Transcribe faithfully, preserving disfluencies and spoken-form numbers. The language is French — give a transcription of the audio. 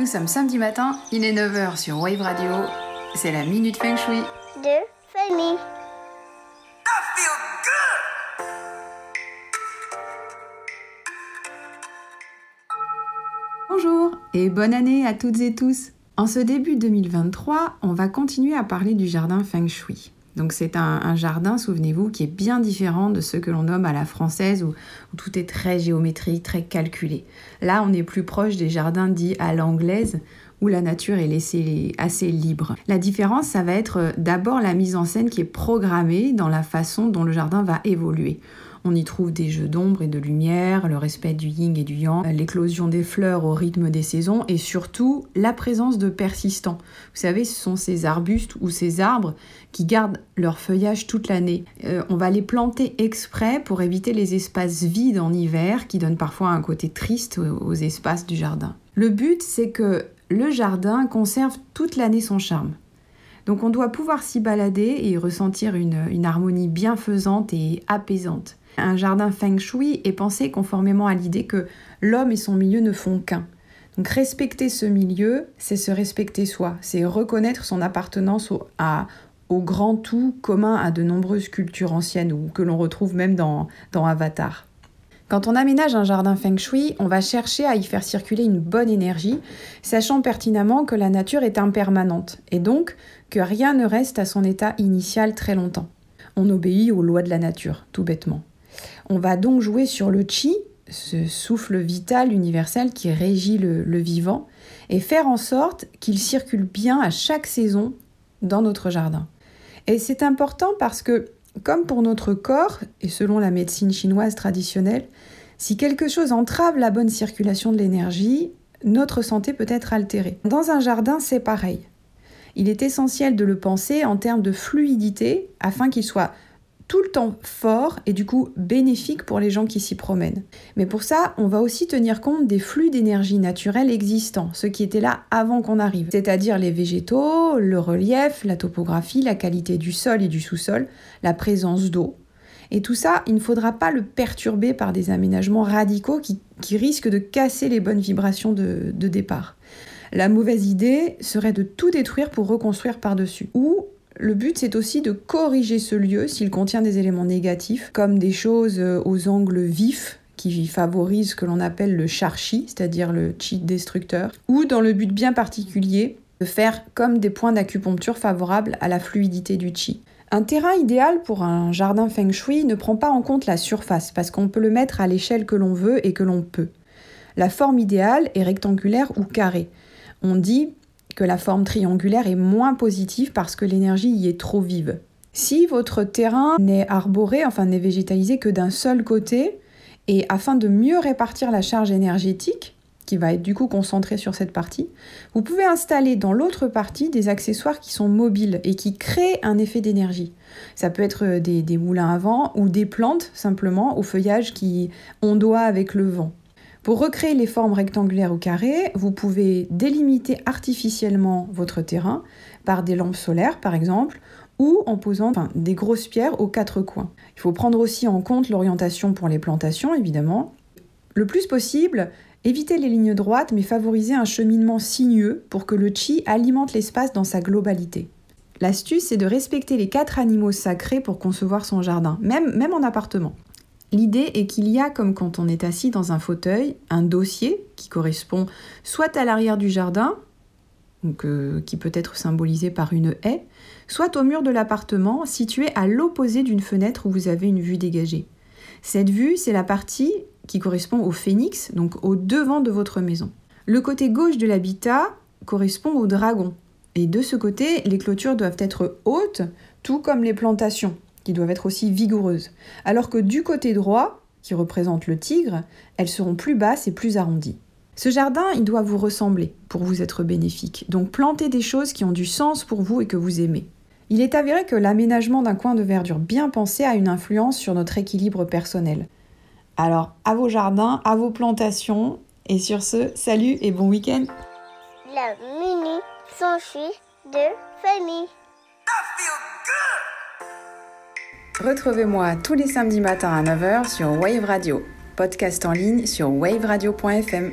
Nous sommes samedi matin, il est neuf heures sur Wave Radio. C'est la Minute Feng Shui de Fanny. Bonjour et bonne année à toutes et tous. En ce début deux mille vingt-trois, on va continuer à parler du jardin Feng Shui. Donc c'est un, un jardin, souvenez-vous, qui est bien différent de ce que l'on nomme à la française où, où tout est très géométrique, très calculé. Là, on est plus proche des jardins dits à l'anglaise où la nature est laissée assez libre. La différence, ça va être d'abord la mise en scène qui est programmée dans la façon dont le jardin va évoluer. On y trouve des jeux d'ombre et de lumière, le respect du yin et du yang, l'éclosion des fleurs au rythme des saisons et surtout la présence de persistants. Vous savez, ce sont ces arbustes ou ces arbres qui gardent leur feuillage toute l'année. Euh, on va les planter exprès pour éviter les espaces vides en hiver qui donnent parfois un côté triste aux espaces du jardin. Le but, c'est que le jardin conserve toute l'année son charme. Donc on doit pouvoir s'y balader et ressentir une, une harmonie bienfaisante et apaisante. Un jardin Feng Shui est pensé conformément à l'idée que l'homme et son milieu ne font qu'un. Donc respecter ce milieu, c'est se respecter soi, c'est reconnaître son appartenance au, à, au grand tout commun à de nombreuses cultures anciennes ou que l'on retrouve même dans, dans Avatar. Quand on aménage un jardin Feng Shui, on va chercher à y faire circuler une bonne énergie, sachant pertinemment que la nature est impermanente et donc que rien ne reste à son état initial très longtemps. On obéit aux lois de la nature, tout bêtement. On va donc jouer sur le chi, ce souffle vital universel qui régit le, le vivant, et faire en sorte qu'il circule bien à chaque saison dans notre jardin. Et c'est important parce que comme pour notre corps, et selon la médecine chinoise traditionnelle, si quelque chose entrave la bonne circulation de l'énergie, notre santé peut être altérée. Dans un jardin, c'est pareil. Il est essentiel de le penser en termes de fluidité afin qu'il soit tout le temps fort et du coup bénéfique pour les gens qui s'y promènent. Mais pour ça, on va aussi tenir compte des flux d'énergie naturelle existants, ceux qui étaient là avant qu'on arrive, c'est-à-dire les végétaux, le relief, la topographie, la qualité du sol et du sous-sol, la présence d'eau. Et tout ça, il ne faudra pas le perturber par des aménagements radicaux qui, qui risquent de casser les bonnes vibrations de, de départ. La mauvaise idée serait de tout détruire pour reconstruire par-dessus. Ou le but, c'est aussi de corriger ce lieu s'il contient des éléments négatifs, comme des choses aux angles vifs qui favorisent ce que l'on appelle le char-chi, c'est-à-dire le chi destructeur, ou dans le but bien particulier de faire comme des points d'acupuncture favorables à la fluidité du chi. Un terrain idéal pour un jardin Feng Shui ne prend pas en compte la surface, parce qu'on peut le mettre à l'échelle que l'on veut et que l'on peut. La forme idéale est rectangulaire ou carrée. On dit que la forme triangulaire est moins positive parce que l'énergie y est trop vive. Si votre terrain n'est arboré, enfin n'est végétalisé que d'un seul côté, et afin de mieux répartir la charge énergétique, qui va être du coup concentrée sur cette partie, vous pouvez installer dans l'autre partie des accessoires qui sont mobiles et qui créent un effet d'énergie. Ça peut être des, des moulins à vent ou des plantes simplement au feuillage qui ondoie avec le vent. Pour recréer les formes rectangulaires ou carrées, vous pouvez délimiter artificiellement votre terrain par des lampes solaires par exemple, ou en posant enfin, des grosses pierres aux quatre coins. Il faut prendre aussi en compte l'orientation pour les plantations évidemment. Le plus possible, évitez les lignes droites mais favorisez un cheminement sinueux pour que le chi alimente l'espace dans sa globalité. L'astuce, c'est de respecter les quatre animaux sacrés pour concevoir son jardin, même, même en appartement. L'idée est qu'il y a, comme quand on est assis dans un fauteuil, un dossier qui correspond soit à l'arrière du jardin, donc, euh, qui peut être symbolisé par une haie, soit au mur de l'appartement situé à l'opposé d'une fenêtre où vous avez une vue dégagée. Cette vue, c'est la partie qui correspond au phénix, donc au devant de votre maison. Le côté gauche de l'habitat correspond au dragon. Et de ce côté, les clôtures doivent être hautes, tout comme les plantations, qui doivent être aussi vigoureuses, alors que du côté droit, qui représente le tigre, elles seront plus basses et plus arrondies. Ce jardin, il doit vous ressembler pour vous être bénéfique, donc plantez des choses qui ont du sens pour vous et que vous aimez. Il est avéré que l'aménagement d'un coin de verdure bien pensé a une influence sur notre équilibre personnel. Alors, à vos jardins, à vos plantations, et sur ce, salut et bon week-end. La Minute Feng Shui de Fanny. Retrouvez-moi tous les samedis matins à neuf heures sur Wave Radio. Podcast en ligne sur wave radio point f m.